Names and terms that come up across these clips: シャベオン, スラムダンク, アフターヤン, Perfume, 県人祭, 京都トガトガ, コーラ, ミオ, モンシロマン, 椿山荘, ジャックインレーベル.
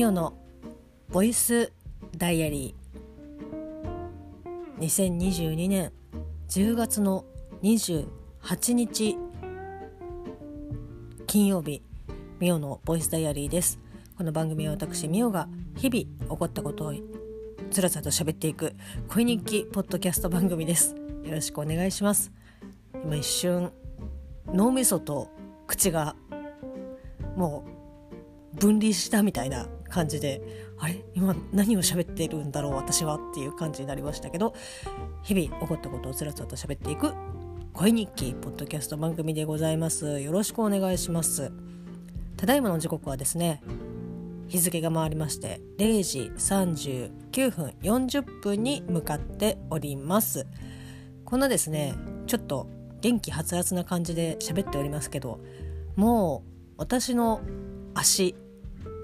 ミオのボイスダイアリー、2022年10月の28日金曜日、ミオのボイスダイアリーです。この番組は私ミオが日々起こったことをつらつらと喋っていく恋日記ポッドキャスト番組です。よろしくお願いします。今一瞬脳みそと口がもう分離したみたいな感じで、あれ今何を喋ってるんだろう私はっていう感じになりましたけど、日々起こったことをつらつらと喋っていく恋日記ポッドキャスト番組でございます。よろしくお願いします。ただいまの時刻はですね、日付が回りまして0時39分40分に向かっております。こんなですね、ちょっと元気はつらつな感じで喋っておりますけど、もう私の足、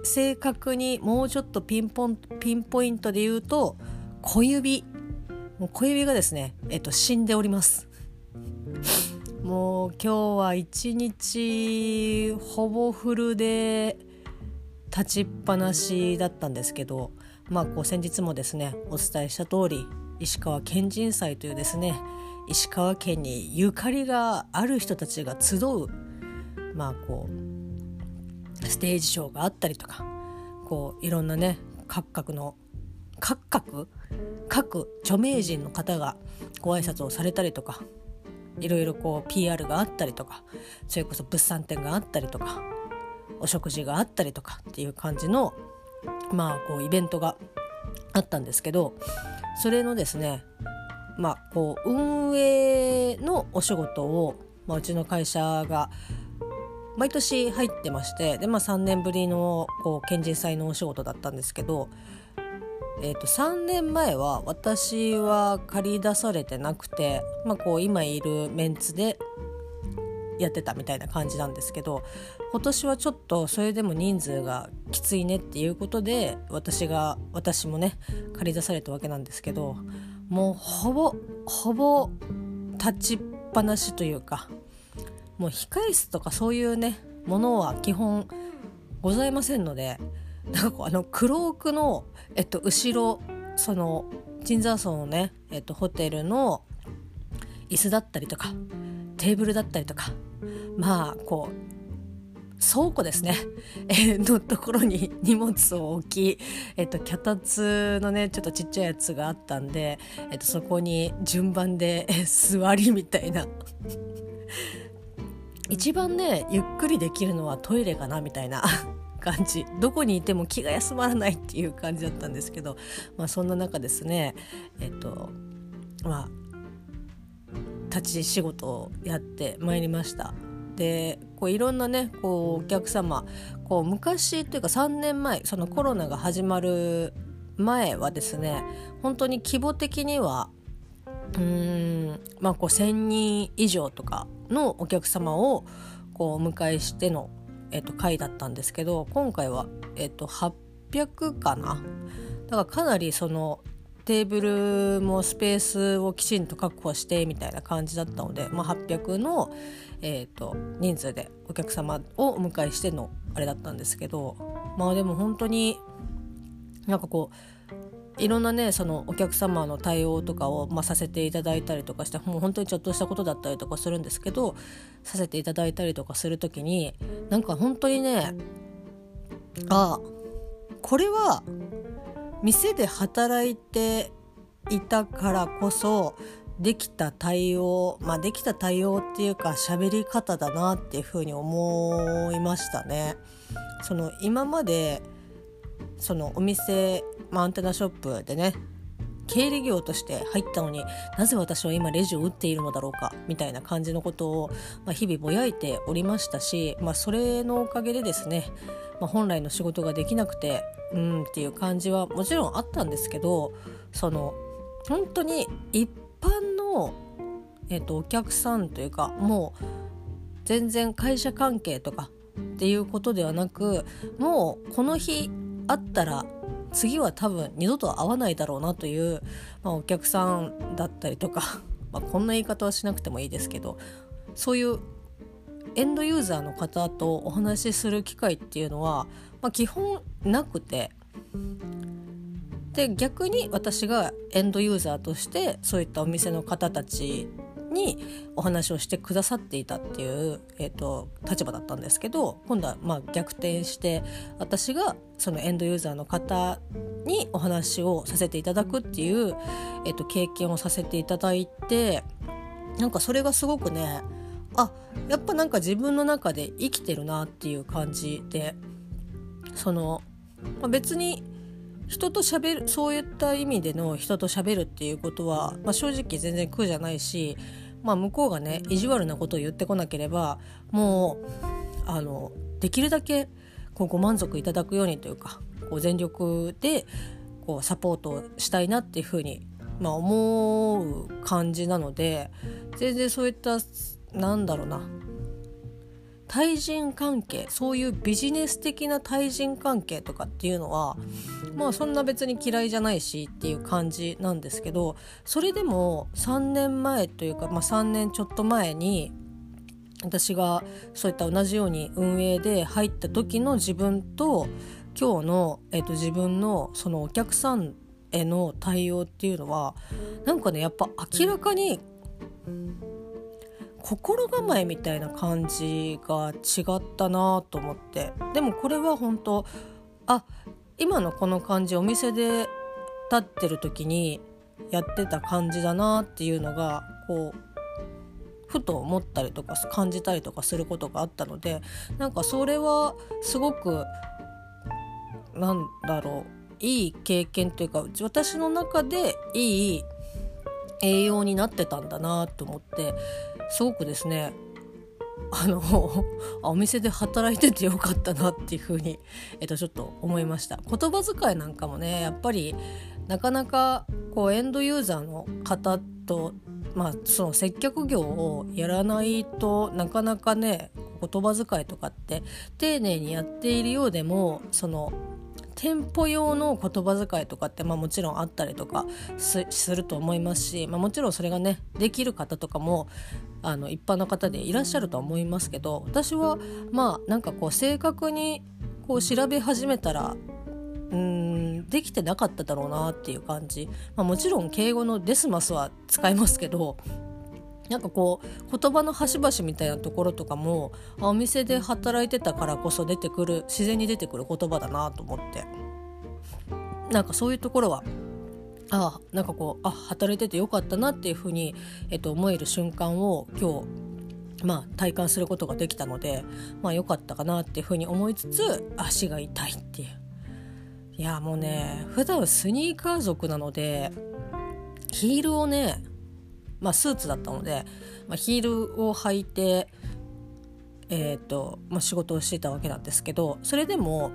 正確にもうちょっとピンポイントで言うと小指がですね、死んでおります。もう今日は一日ほぼフルで立ちっぱなしだったんですけど、こう先日もですねお伝えした通り、石川県人祭というですね、石川県にゆかりがある人たちが集う、こうステージショーがあったりとか、こういろんなね各著名人の方がご挨拶をされたりとか、いろいろこう PR があったりとか、それこそ物産展があったりとか、お食事があったりとかっていう感じのこうイベントがあったんですけど、それのですね、こう運営のお仕事を、うちの会社が毎年入ってまして、で、3年ぶりのこう県人祭のお仕事だったんですけど、3年前は私は借り出されてなくて、こう今いるメンツでやってたみたいな感じなんですけど、今年はちょっとそれでも人数がきついねっていうことで、私もね借り出されたわけなんですけど、もうほぼ立ちっぱなしというか、もう控え室とかそういうねものは基本ございませんので、なんかクロークの、後ろその椿山荘のね、ホテルの椅子だったりとかテーブルだったりとか、こう倉庫ですねのところに荷物を置き、脚立のねちょっとちっちゃいやつがあったんで、そこに順番で座りみたいな一番ねゆっくりできるのはトイレかなみたいな感じ、どこにいても気が休まらないっていう感じだったんですけど、そんな中ですね、立ち仕事をやってまいりました。で、こういろんなねこうお客様、こう昔というか3年前、そのコロナが始まる前はですね、本当に規模的にはこう1000人以上とかのお客様をこうお迎えしての、会だったんですけど、今回は、800かな。だからかなりそのテーブルもスペースをきちんと確保してみたいな感じだったので、800の、人数でお客様をお迎えしてのあれだったんですけど、でも本当になんかこういろんなねそのお客様の対応とかを、させていただいたりとかして、もう本当にちょっとしたことだったりとかするんですけど、させていただいたりとかするときに、なんか本当にね、これは店で働いていたからこそできた対応、できた対応っていうか喋り方だなっていうふうに思いましたね。その今までそのお店、アンテナショップでね経理業として入ったのに、なぜ私は今レジを打っているのだろうかみたいな感じのことを、日々ぼやいておりましたし、それのおかげでですね、本来の仕事ができなくてっていう感じはもちろんあったんですけど、その本当に一般の、お客さんというか、もう全然会社関係とかっていうことではなく、もうこの日会ったら次は多分二度と会わないだろうなという、お客さんだったりとか、こんな言い方はしなくてもいいですけど、そういうエンドユーザーの方とお話しする機会っていうのは、基本なくて、で逆に私がエンドユーザーとしてそういったお店の方たちにお話をしてくださっていたっていう、立場だったんですけど、今度は逆転して私がそのエンドユーザーの方にお話をさせていただくっていう、経験をさせていただいて、それがすごくね、やっぱ自分の中で生きてるなっていう感じで、その、別に人と喋る、そういった意味での人と喋るっていうことは、正直全然苦じゃないし、向こうがね意地悪なことを言ってこなければ、もうできるだけご満足いただくようにというか、全力でサポートしたいなっていうふうに、思う感じなので、全然そういった対人関係、そういうビジネス的な対人関係とかっていうのは、そんな別に嫌いじゃないしっていう感じなんですけど、それでも3年前というか、3年ちょっと前に私がそういった同じように運営で入った時の自分と今日の、自分のそのお客さんへの対応っていうのは、やっぱ明らかに心構えみたいな感じが違ったなと思って、でもこれは本当、今のこの感じお店で立ってる時にやってた感じだなっていうのがふと思ったりとか感じたりとかすることがあったので、それはすごくいい経験というか、私の中でいい栄養になってたんだなと思って、すごくですね、お店で働いててよかったなっていうふうに、ちょっと思いました。言葉遣いなんかもね、やっぱりなかなかエンドユーザーの方と、その接客業をやらないとなかなかね、言葉遣いとかって丁寧にやっているようでも、その店舗用の言葉遣いとかって、もちろんあったりとかすると思いますし、もちろんそれがねできる方とかも一般の方でいらっしゃるとは思いますけど、私は正確に調べ始めたらできてなかっただろうなっていう感じ、もちろん敬語のデスマスは使いますけど、言葉の端々みたいなところとかも、お店で働いてたからこそ出てくる、自然に出てくる言葉だなと思って、そういうところは働いててよかったなっていうふうに、思える瞬間を今日体感することができたので、よかったかなっていうふうに思いつつ、足が痛いっていう、いやもうね、普段スニーカー族なのでヒールをね、スーツだったので、ヒールを履いて、仕事をしていたわけなんですけど、それでも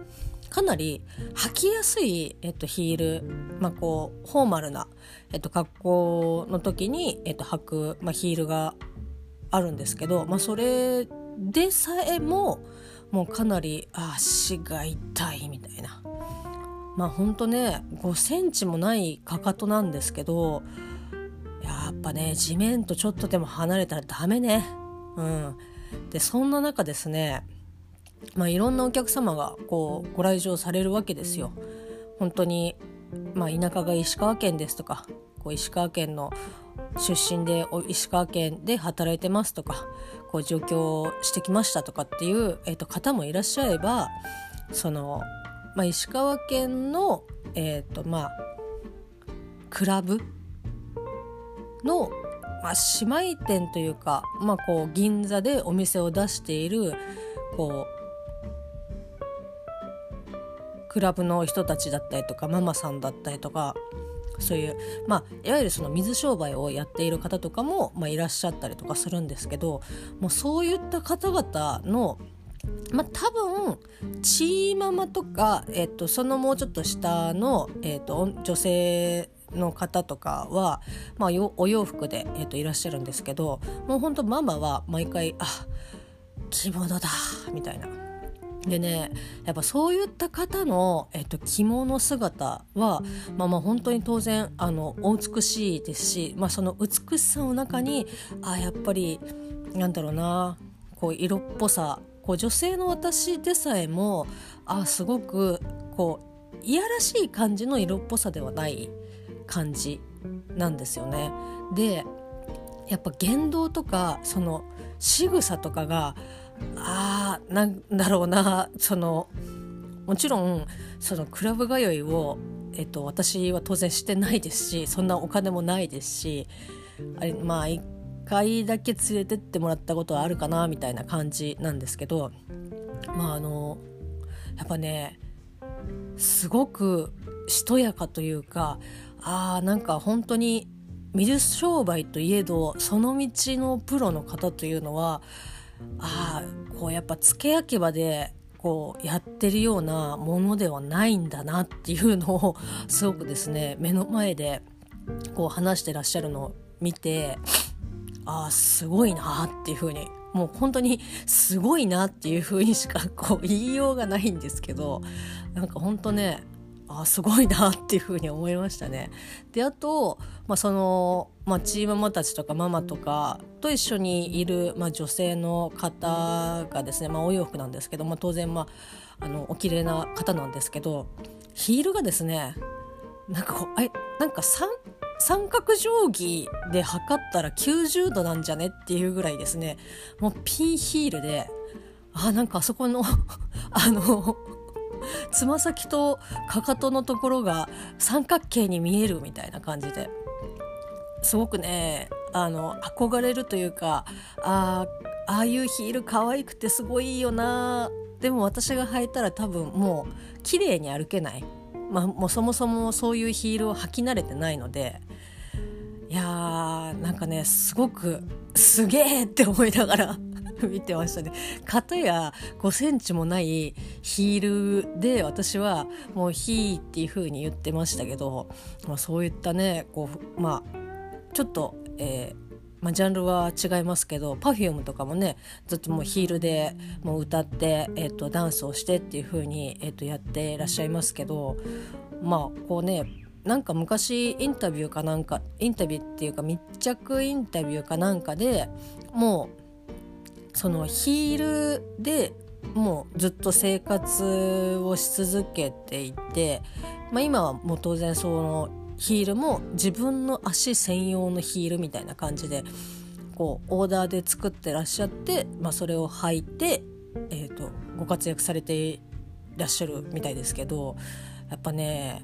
かなり履きやすい、ヒール、フォーマルな、格好の時に、履く、ヒールがあるんですけど、それでさえももうかなり足が痛いみたいな、ほんとね5センチもないかかとなんですけど、やっぱね地面とちょっとでも離れたらダメね、でそんな中ですね、いろんなお客様がご来場されるわけですよ。本当に、田舎が石川県ですとか、石川県の出身で石川県で働いてますとか、上京してきましたとかっていう、方もいらっしゃれば、その、石川県の、クラブの、姉妹店というか、銀座でお店を出しているクラブの人たちだったりとか、ママさんだったりとか、そういう、いわゆるその水商売をやっている方とかも、いらっしゃったりとかするんですけど、もうそういった方々の、多分チーママとか、そのもうちょっと下の、女性の方とかは、お洋服で、いらっしゃるんですけど、もうほんとママは毎回着物だみたいな。でね、やっぱそういった方の、着物姿は、本当に当然お美しいですし、その美しさの中にやっぱりなんだろうな、こう色っぽさ、こう女性の私でさえもすごくこういやらしい感じの色っぽさではない感じなんですよね。でやっぱ言動とかその仕草とかがなんだろうな、そのもちろんそのクラブ通いを、私は当然してないですし、そんなお金もないですし、1回だけ連れてってもらったことはあるかなみたいな感じなんですけど、やっぱねすごくしとやかというか、なんか本当に水商売といえどその道のプロの方というのはこうやっぱ付け焼き場でこうやってるようなものではないんだなっていうのをすごくですね、目の前でこう話してらっしゃるのを見て、すごいなっていうふうに、もう本当にすごいなっていうふうにしかこう言いようがないんですけど、なんか本当ねすごいなっていうふうに思いましたね。であと、そのチーママたちとかママとかと一緒にいる、女性の方がですね、お洋服なんですけど、当然、お綺麗な方なんですけど、ヒールがですね、なんか三角定規で測ったら90度なんじゃねっていうぐらいですね、もうピンヒールで、なんかあそこのつま先とかかとのところが三角形に見えるみたいな感じで、すごくね憧れるというか、ああいうヒール可愛くてすごいよな。でも私が履いたら多分もう綺麗に歩けない、もうそもそもそういうヒールを履き慣れてないので、いやーなんかねすごくすげーって思いながら見てましたね。片や5センチもないヒールで、私はもうヒーっていう風に言ってましたけど、そういったねこう、ちょっと、ジャンルは違いますけど、Perfumeとかもねずっともうヒールでもう歌って、ダンスをしてっていう風に、やってらっしゃいますけど、こうねなんか昔インタビューっていうか密着インタビューかなんかでもうそのヒールでもうずっと生活をし続けていて、今はもう当然そのヒールも自分の足専用のヒールみたいな感じでこうオーダーで作ってらっしゃって、それを履いて、ご活躍されていらっしゃるみたいですけど、やっぱね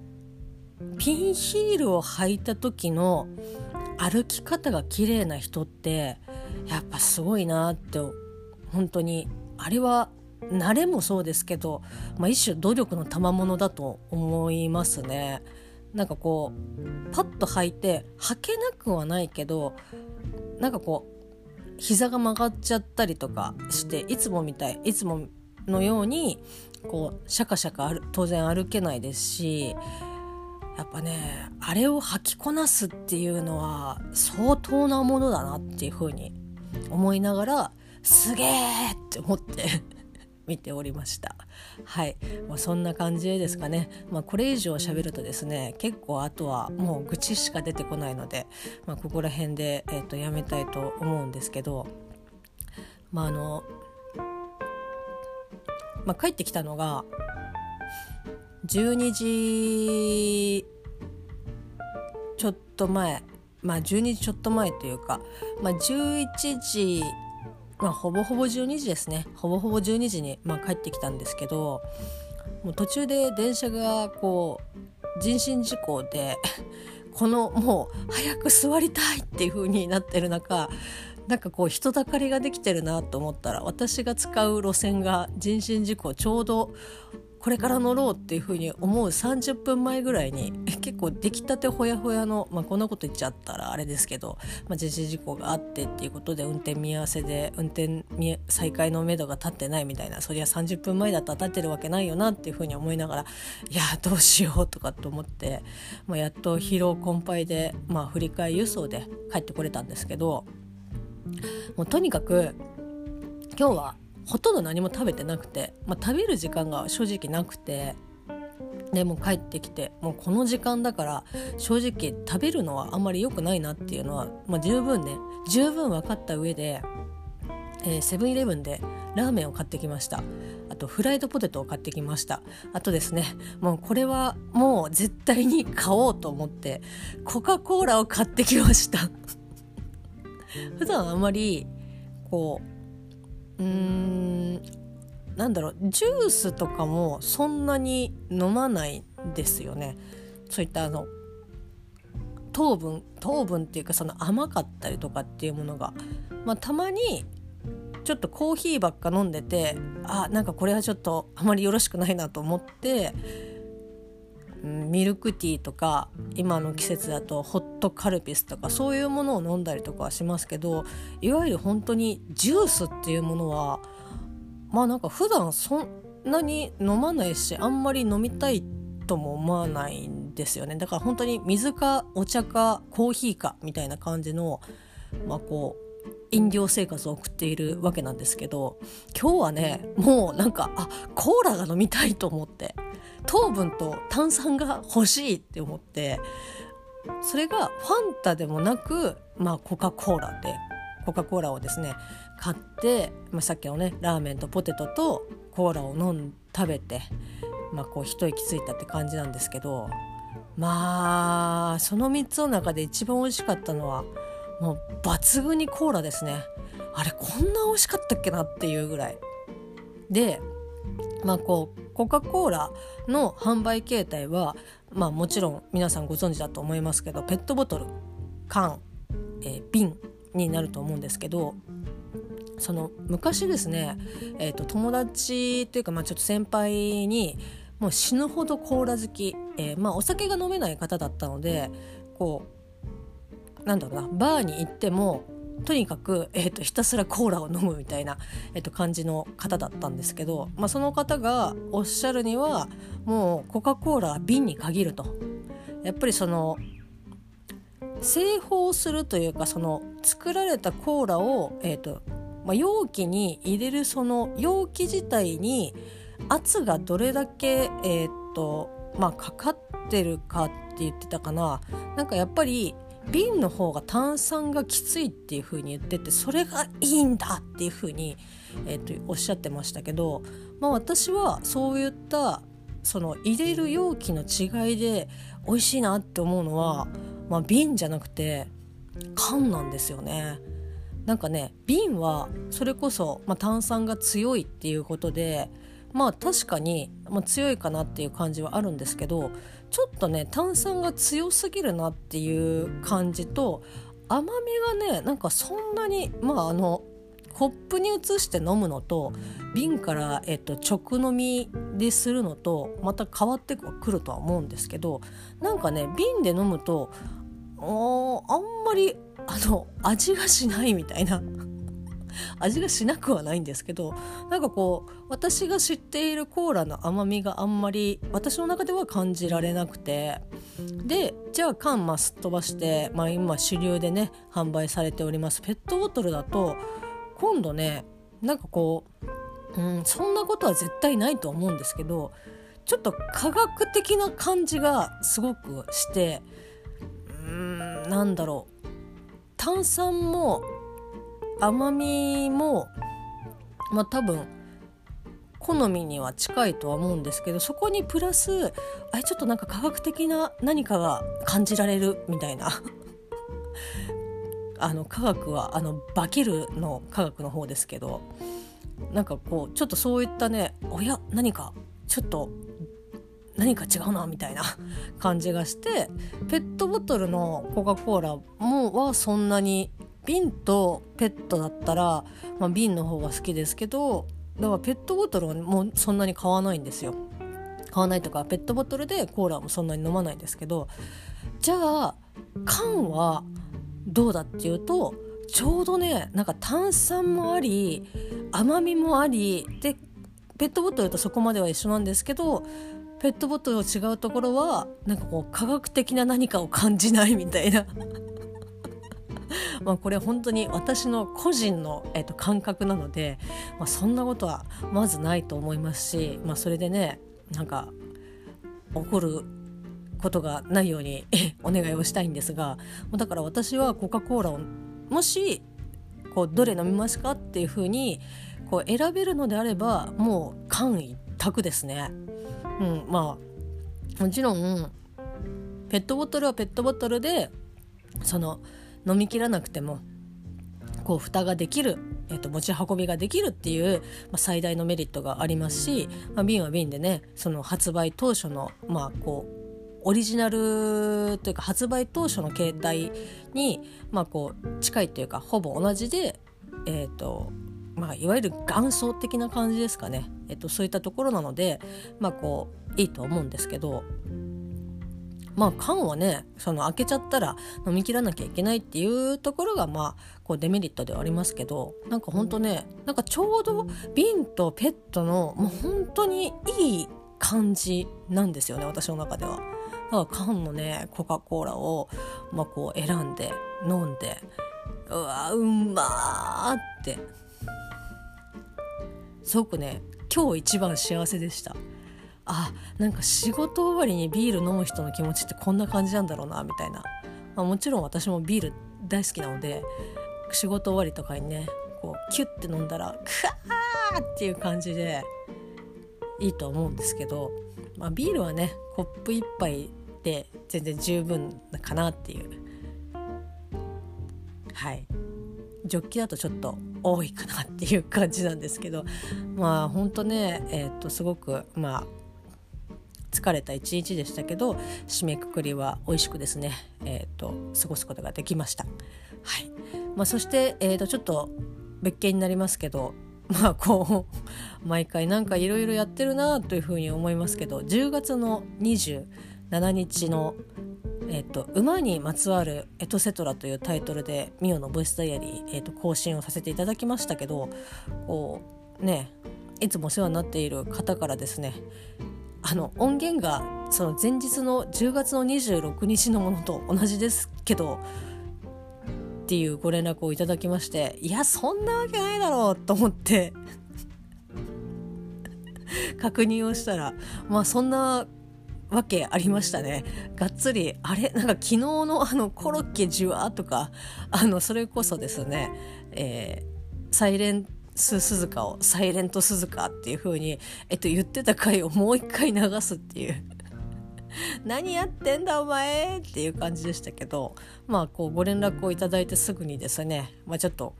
ピンヒールを履いた時の歩き方が綺麗な人ってやっぱすごいなって、本当にあれは慣れもそうですけど、一種努力の賜物だと思いますね。なんかこうパッと履いて履けなくはないけど、なんかこう膝が曲がっちゃったりとかして、いつものようにこうシャカシャカ当然歩けないですし、やっぱねあれを履きこなすっていうのは相当なものだなっていう風に思いながら、すげーって思って見ておりました。はい、そんな感じですかね。これ以上喋るとですね、結構あとはもう愚痴しか出てこないので、ここら辺で、やめたいと思うんですけど、帰ってきたのが12時ちょっと前、12時ちょっと前というか、11時、ほぼほぼ12時に、帰ってきたんですけど、もう途中で電車がこう人身事故でこのもう早く座りたいっていう風になってる中、なんかこう人だかりができてるなと思ったら、私が使う路線が人身事故ちょうどこれから乗ろうっていう風に思う30分前ぐらいに、結構出来たてほやほやの、こんなこと言っちゃったらあれですけど、人身事故があってっていうことで運転再開のめどが立ってないみたいな、そりゃ30分前だったら立ってるわけないよなっていう風に思いながら、いやどうしようとかと思って、やっと疲労困憊で、振り替え輸送で帰ってこれたんですけど、もうとにかく今日はほとんど何も食べてなくて、食べる時間が正直なくて、でも帰ってきてもうこの時間だから正直食べるのはあんまり良くないなっていうのは、十分分かった上で、セブンイレブンでラーメンを買ってきました。あとフライドポテトを買ってきました。あとですね、もうこれはもう絶対に買おうと思ってコカ・コーラを買ってきました普段あんまりこうなんだろう、ジュースとかもそんなに飲まないんですよね。そういった糖分っていうか、その甘かったりとかっていうものが、まあ、たまにちょっとコーヒーばっか飲んでて、あ、なんかこれはちょっとあまりよろしくないなと思って、ミルクティーとか今の季節だとホットカルピスとかそういうものを飲んだりとかはしますけど、いわゆる本当にジュースっていうものはまあなんか普段そんなに飲まないし、あんまり飲みたいとも思わないんですよね。だから本当に水かお茶かコーヒーかみたいな感じの、まあこう飲料生活を送っているわけなんですけど、今日はね、もうなんかコーラが飲みたいと思って、糖分と炭酸が欲しいって思って、それがファンタでもなく、まあコカ・コーラで、コカ・コーラをですね買って、まあ、さっきのねラーメンとポテトとコーラを食べて、まあこう一息ついたって感じなんですけど、まあその3つの中で一番美味しかったのはもう抜群にコーラですね。あれ、こんな美味しかったっけなっていうぐらいで、まあこうコカ・コーラの販売形態は、まあもちろん皆さんご存知だと思いますけど、ペットボトル、缶、瓶になると思うんですけど、その昔ですね、友達というか、まあちょっと先輩にもう死ぬほどコーラ好き、まあお酒が飲めない方だったので、こうなんだろうな、バーに行ってもとにかく、ひたすらコーラを飲むみたいな、感じの方だったんですけど、まあ、その方がおっしゃるにはもうコカ・コーラは瓶に限ると。やっぱりその製法するというか、その作られたコーラを、まあ、容器に入れる、その容器自体に圧がどれだけ、まあ、かかってるかって言ってたかな。なんかやっぱり瓶の方が炭酸がきついっていう風に言ってて、それがいいんだっていう風に、おっしゃってましたけど、まあ、私はそういったその入れる容器の違いで美味しいなって思うのは、まあ、瓶じゃなくて缶なんですよね。なんかね、瓶はそれこそ、まあ、炭酸が強いっていうことで、まあ確かに、まあ、強いかなっていう感じはあるんですけど、ちょっとね炭酸が強すぎるなっていう感じと、甘みがねなんかそんなに、まあコップに移して飲むのと瓶から、直飲みでするのとまた変わってくるとは思うんですけど、なんかね瓶で飲むとあんまり味がしないみたいな味がしなくはないんですけど、なんかこう私が知っているコーラの甘みがあんまり私の中では感じられなくて、でじゃあ缶、まあ、すっ飛ばして、まあ、今主流でね販売されておりますペットボトルだと今度ね、なんかこう、そんなことは絶対ないと思うんですけど、ちょっと科学的な感じがすごくして、なんだろう、炭酸も甘みも、まあ、多分好みには近いとは思うんですけど、そこにプラスちょっとなんか科学的な何かが感じられるみたいな科学は化けるの科学の方ですけど、なんかこうちょっとそういったね、おや何かちょっと何か違うなみたいな感じがして、ペットボトルのコカ・コーラもはそんなに、瓶とペットだったら、まあ、瓶の方が好きですけど、だからペットボトルはもうそんなに買わないんですよ。買わないとかペットボトルでコーラもそんなに飲まないんですけど、じゃあ缶はどうだっていうと、ちょうどねなんか炭酸もあり甘みもありで、ペットボトルとそこまでは一緒なんですけど、ペットボトルと違うところはなんかこう科学的な何かを感じないみたいなまあこれは本当に私の個人の、感覚なので、まあ、そんなことはまずないと思いますし、まあ、それでねなんか起こることがないようにお願いをしたいんですが、だから私はコカ・コーラをもしこうどれ飲みますかっていう風にこう選べるのであればもう間一択ですね、まあもちろんペットボトルはペットボトルでその飲みきらなくてもこう蓋ができる、持ち運びができるっていう、最大のメリットがありますし、瓶は瓶でねその発売当初のこうオリジナルというか発売当初の形態に、こう近いというかほぼ同じで、いわゆる元祖的な感じですかね、そういったところなので、こういいと思うんですけど、缶はねその開けちゃったら飲み切らなきゃいけないっていうところが、こうデメリットではありますけど、なんかほんとねなんかちょうど瓶とペットのもう本当にいい感じなんですよね、私の中では。だから缶のねコカ・コーラを、こう選んで飲んでうわうまーってすごくね今日一番幸せでした。あ、なんか仕事終わりにビール飲む人の気持ちってこんな感じなんだろうなみたいな、もちろん私もビール大好きなので仕事終わりとかにねこうキュッて飲んだらクワーっていう感じでいいと思うんですけど、ビールはねコップ一杯で全然十分かなっていう、ジョッキだとちょっと多いかなっていう感じなんですけど、ほんとね、すごく疲れた一日でしたけど締めくくりは美味しくですね、過ごすことができました。そして、ちょっと別件になりますけど、こう毎回なんかいろいろやってるなというふうに思いますけど、10月の27日の、馬にまつわるエトセトラというタイトルでミオのボイスダイアリー、更新をさせていただきましたけど、こうねいつもお世話になっている方からですね音源がその前日の10月の26日のものと同じですけどっていうご連絡をいただきまして、いやそんなわけないだろうと思って確認をしたらそんなわけありましたね。がっつりあれなんか昨日のコロッケじゅわとかそれこそですね、サイレンス鈴鹿をサイレント鈴鹿っていう風に、言ってた回をもう一回流すっていう何やってんだお前っていう感じでしたけど、こうご連絡をいただいてすぐにですね、ちょっと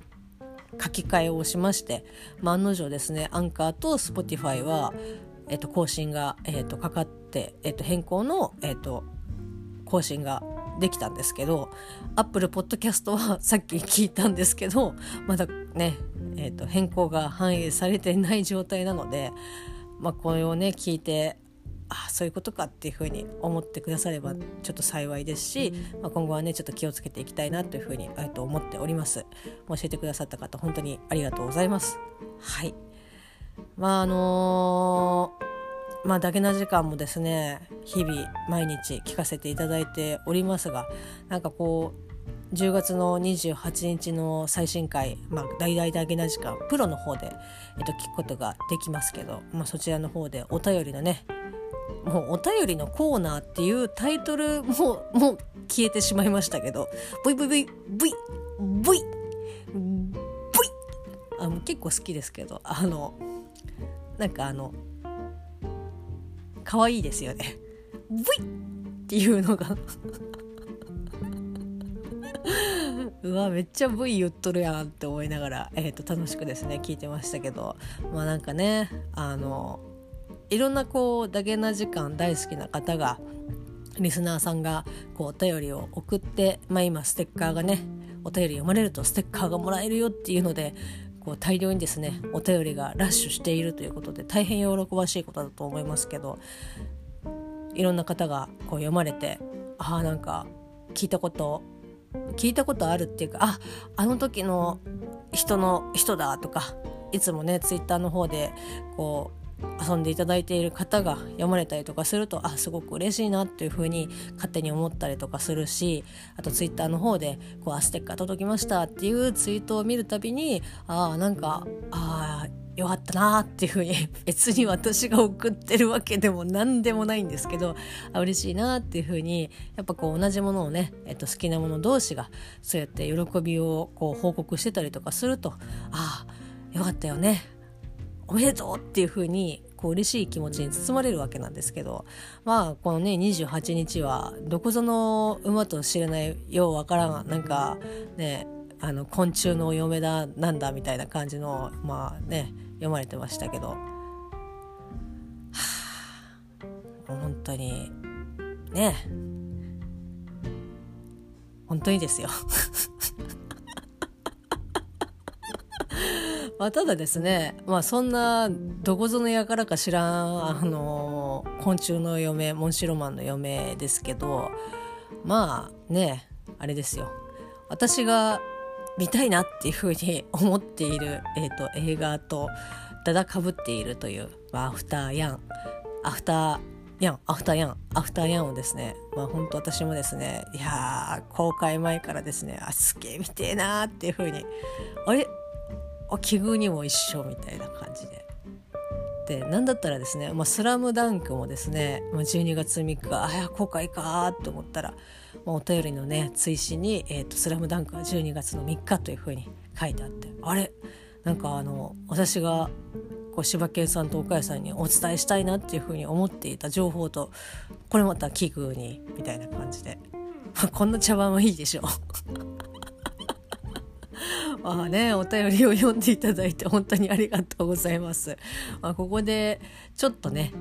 書き換えをしまして、案の定ですねアンカーとスポティファイは、更新が、かかって、変更の、更新ができたんですけど、アップルポッドキャストはさっき聞いたんですけどまだね、変更が反映されてない状態なので、これをね聞いてあそういうことかっていうふうに思ってくださればちょっと幸いですし、今後はねちょっと気をつけていきたいなというふうに思っております。教えてくださった方本当にありがとうございます。だけな時間もですね日々毎日聞かせていただいておりますが、なんかこう10月の28日の最新回、大々だけな時間プロの方で、聞くことができますけど、そちらの方でお便りのねもうお便りのコーナーっていうタイトルもう消えてしまいましたけど、もう結構好きですけど、なんか可愛いですよね。ブイっていうのがうわめっちゃ V 言っとるやんって思いながら、楽しくですね聞いてましたけど、なんかねいろんなこうだけな時間大好きな方がリスナーさんがこうお便りを送って、今ステッカーがねお便り読まれるとステッカーがもらえるよっていうのでこう大量にですねお便りがラッシュしているということで大変喜ばしいことだと思いますけど、いろんな方がこう読まれてなんか聞いたことあるっていうかあの時の人だとか、いつもねツイッターの方でこう遊んでいただいている方が読まれたりとかするとすごく嬉しいなっていう風に勝手に思ったりとかするし、あとツイッターの方でこうステッカー届きましたっていうツイートを見るたびになんかよかったなっていうふうに、別に私が送ってるわけでも何でもないんですけど、嬉しいなっていうふうに、やっぱこう同じものをね、好きなもの同士がそうやって喜びをこう報告してたりとかすると、ああよかったよね、おめでとうっていうふうにこう嬉しい気持ちに包まれるわけなんですけど、まあこのね28日はどこぞの馬と知れないようわからん、なんかね昆虫のお嫁だなんだみたいな感じのまあね読まれてましたけど、はあ、本当にね、本当にですよまあ、ただですね、まあ、そんなどこぞのやからか知らん、昆虫の嫁、モンシロマンの嫁ですけど、まあね、あれですよ、私が見たいなっていうふうに思っている、映画とだだかぶっているという、まあ、アフターヤンをですね、まあ本当私もですね、いや公開前からですね、あ、すげえ見てえなーっていうふうに、あれ奇遇にも一緒みたいな感じで、でなんだったらですね、まあ、スラムダンクもですね、まあ、12月3日公開かと思ったら、まあ、お便りのね追伸に、スラムダンクは12月の3日というふうに書いてあって、あれなんか私がこう柴犬さんと岡谷さんにお伝えしたいなっていうふうに思っていた情報と、これまた奇遇にみたいな感じで、まあ、こんな茶番はいいでしょうまあね、お便りを読んでいただいて本当にありがとうございます、まあ、ここでちょっとね、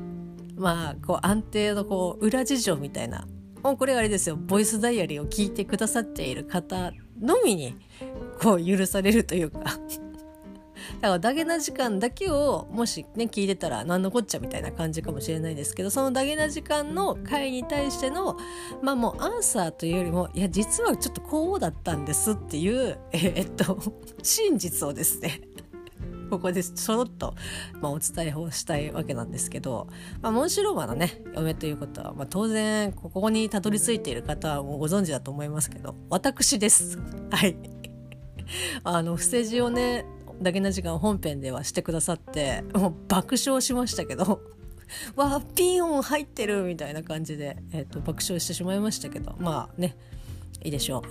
まあこう安定のこう裏事情みたいな、もうこれあれですよ、ボイスダイアリーを聞いてくださっている方のみにこう許されるというかだからダゲな時間だけをもしね聞いてたら何のこっちゃみたいな感じかもしれないですけど、そのダゲな時間の回に対してのまあもうアンサーというよりも、いや実はちょっとこうだったんですっていう真実をですねここでちょろっと、まあ、お伝えをしたいわけなんですけど、まあ、モンシロマのね嫁ということは、まあ、当然ここにたどり着いている方はもうご存知だと思いますけど、私ですはい伏せ字をねだけな時間本編ではしてくださって、もう爆笑しましたけどわーピー音入ってるみたいな感じで、爆笑してしまいましたけど、まあねいいでしょう、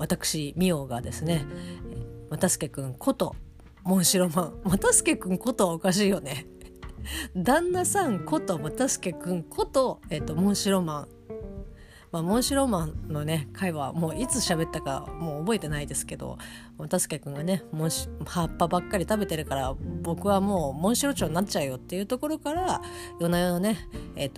私ミオがですね、またすけくんことモンシロマン、またすけくんことはおかしいよね旦那さんことまたすけくんこと、モンシロマン、まあ、モンシロマンのね会話もういつ喋ったかもう覚えてないですけど、たすけくんがね葉っぱばっかり食べてるから僕はもうモンシロチョウになっちゃうよっていうところから、夜な夜なね、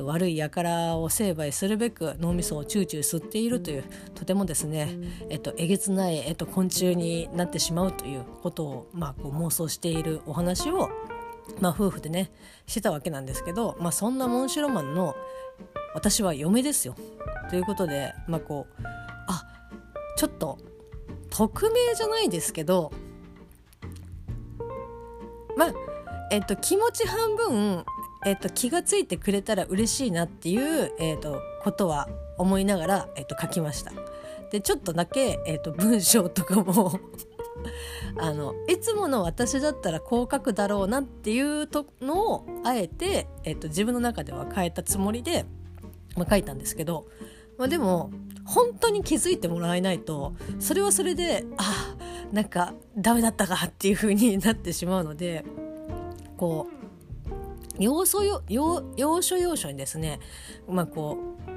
悪い輩を成敗するべく脳みそをチューチュー吸っているという、とてもですね、えげつない、昆虫になってしまうということを、まあ、こう妄想しているお話を、まあ、夫婦でねしてたわけなんですけど、まあ、そんなモンシロマンの私は嫁ですよということで、まあこうちょっと匿名じゃないですけど、まあ気持ち半分気がついてくれたら嬉しいなっていうことは思いながら書きました。でちょっとだけ文章とかもいつもの私だったらこう書くだろうなっていうのをあえて、自分の中では変えたつもりで、まあ、書いたんですけど、まあ、でも本当に気づいてもらえないとそれはそれでなんかダメだったかっていう風になってしまうので、こう要所要所にですね、まあこう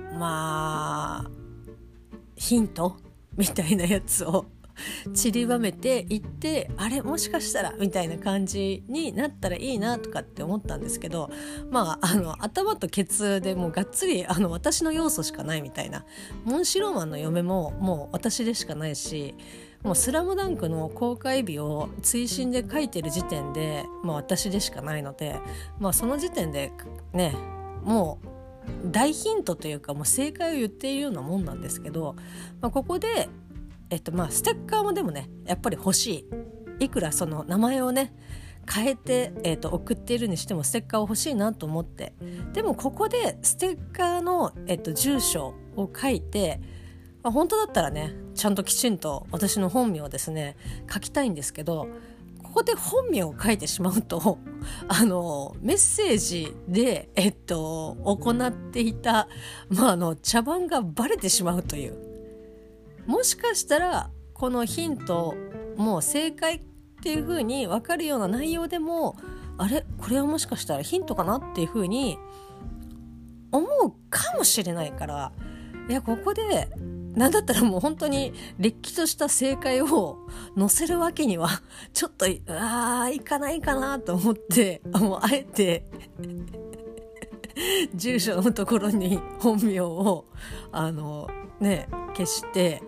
ヒントみたいなやつを散りばめていって、あれもしかしたらみたいな感じになったらいいなとかって思ったんですけど、まあ頭とケツでもうがっつり私の要素しかないみたいな、モンシローマンの嫁ももう私でしかないし、もうスラムダンクの公開日を追伸で書いてる時点で、まあ、私でしかないので、まあ、その時点でねもう大ヒントというか、もう正解を言っているようなもんなんですけど、まあ、ここでまあステッカーもでもねやっぱり欲しい、いくらその名前をね変えて、送っているにしてもステッカーを欲しいなと思って、でもここでステッカーの、住所を書いて、まあ、本当だったらねちゃんときちんと私の本名をですね書きたいんですけど、ここで本名を書いてしまうとメッセージで、行っていた、茶番がバレてしまうという、もしかしたらこのヒントもう正解っていう風に分かるような内容でも、あれこれはもしかしたらヒントかなっていう風に思うかもしれないから、いやここでなんだったらもう本当にれっきとした正解を載せるわけにはちょっといかないかなと思って、もうあえて住所のところに本名を消して、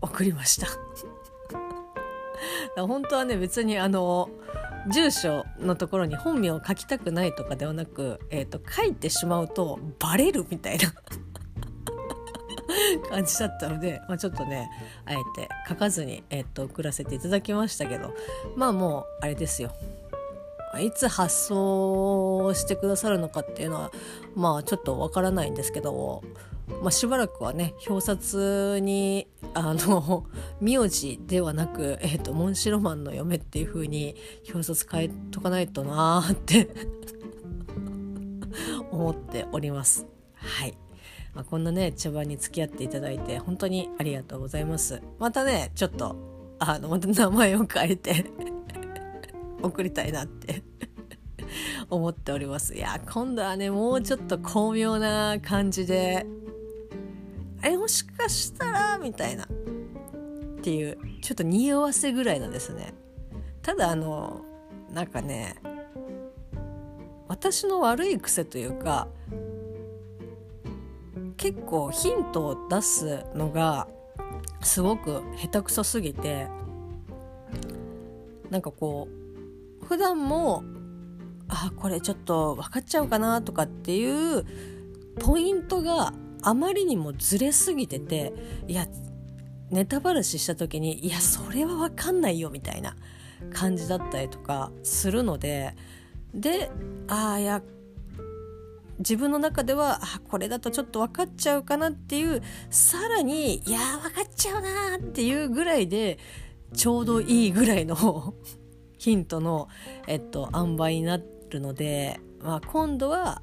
送りました。本当はね、別に住所のところに本名を書きたくないとかではなく、書いてしまうとバレるみたいな感じだったので、ちょっとねあえて書かずに、送らせていただきましたけど、もうあれですよ、いつ発送してくださるのかっていうのはちょっとわからないんですけど、しばらくはね表札に苗字ではなく、モンシロマンの嫁っていう風に表札変えとかないとなーって思っております。はい、こんなね茶番に付き合っていただいて本当にありがとうございます。またねちょっとまた名前を変えて送りたいなって思っております。いや今度はねもうちょっと巧妙な感じで、あれもしかしたらみたいなっていうちょっと匂わせぐらいなんですね。ただなんかね、私の悪い癖というか、結構ヒントを出すのがすごく下手くそすぎて、なんかこう普段もこれちょっと分かっちゃうかなとかっていうポイントがあまりにもずれすぎてて、いやネタバラシした時にいやそれは分かんないよみたいな感じだったりとかするので、でいや自分の中ではこれだとちょっと分かっちゃうかなっていう、さらにいや分かっちゃうなっていうぐらいでちょうどいいぐらいのヒントの塩梅になるので、今度は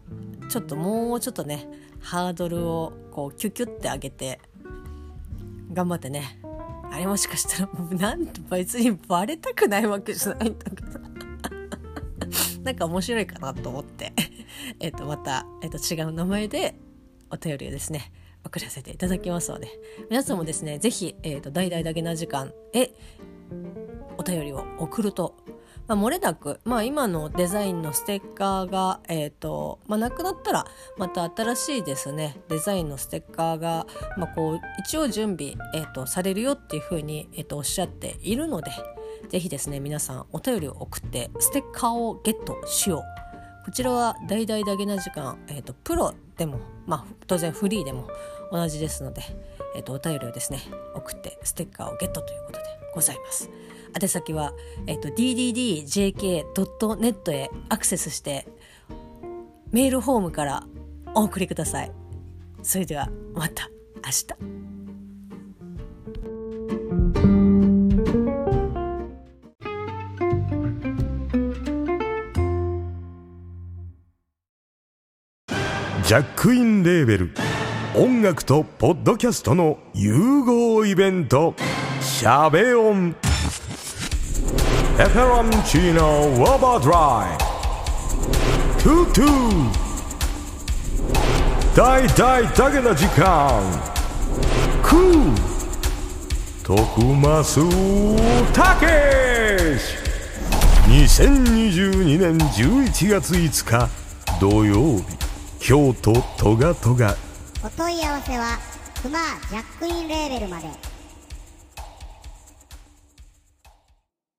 ちょっともうちょっとねハードルをこうキュキュって上げて頑張ってね、あれもしかしたらなんて別にバレたくないわけじゃないんだけどなんか面白いかなと思ってまた、違う名前でお便りをですね送らせていただきますので、皆さんもですねぜひ、大々だけな時間へお便りを送ると、漏れなく、今のデザインのステッカーが、なくなったらまた新しいですねデザインのステッカーが、こう一応準備、されるよっていうふうに、おっしゃっているので、ぜひですね皆さんお便りを送ってステッカーをゲットしよう。こちらは大々だけな時間、プロでも、当然フリーでも同じですので、お便りをですね送ってステッカーをゲットということでございます。宛先は、dddjk.net へアクセスしてメールフォームからお送りください。それではまた明日。ジャックインレーベル、音楽とポッドキャストの融合イベント、シャベオン、エフェロンチーノウォーバードライ、トゥトゥ、大々だけな時間、クー、徳増たけし、2022年11月5日土曜日、京都トガトガ。お問い合わせはクマジャックインレーベルまで。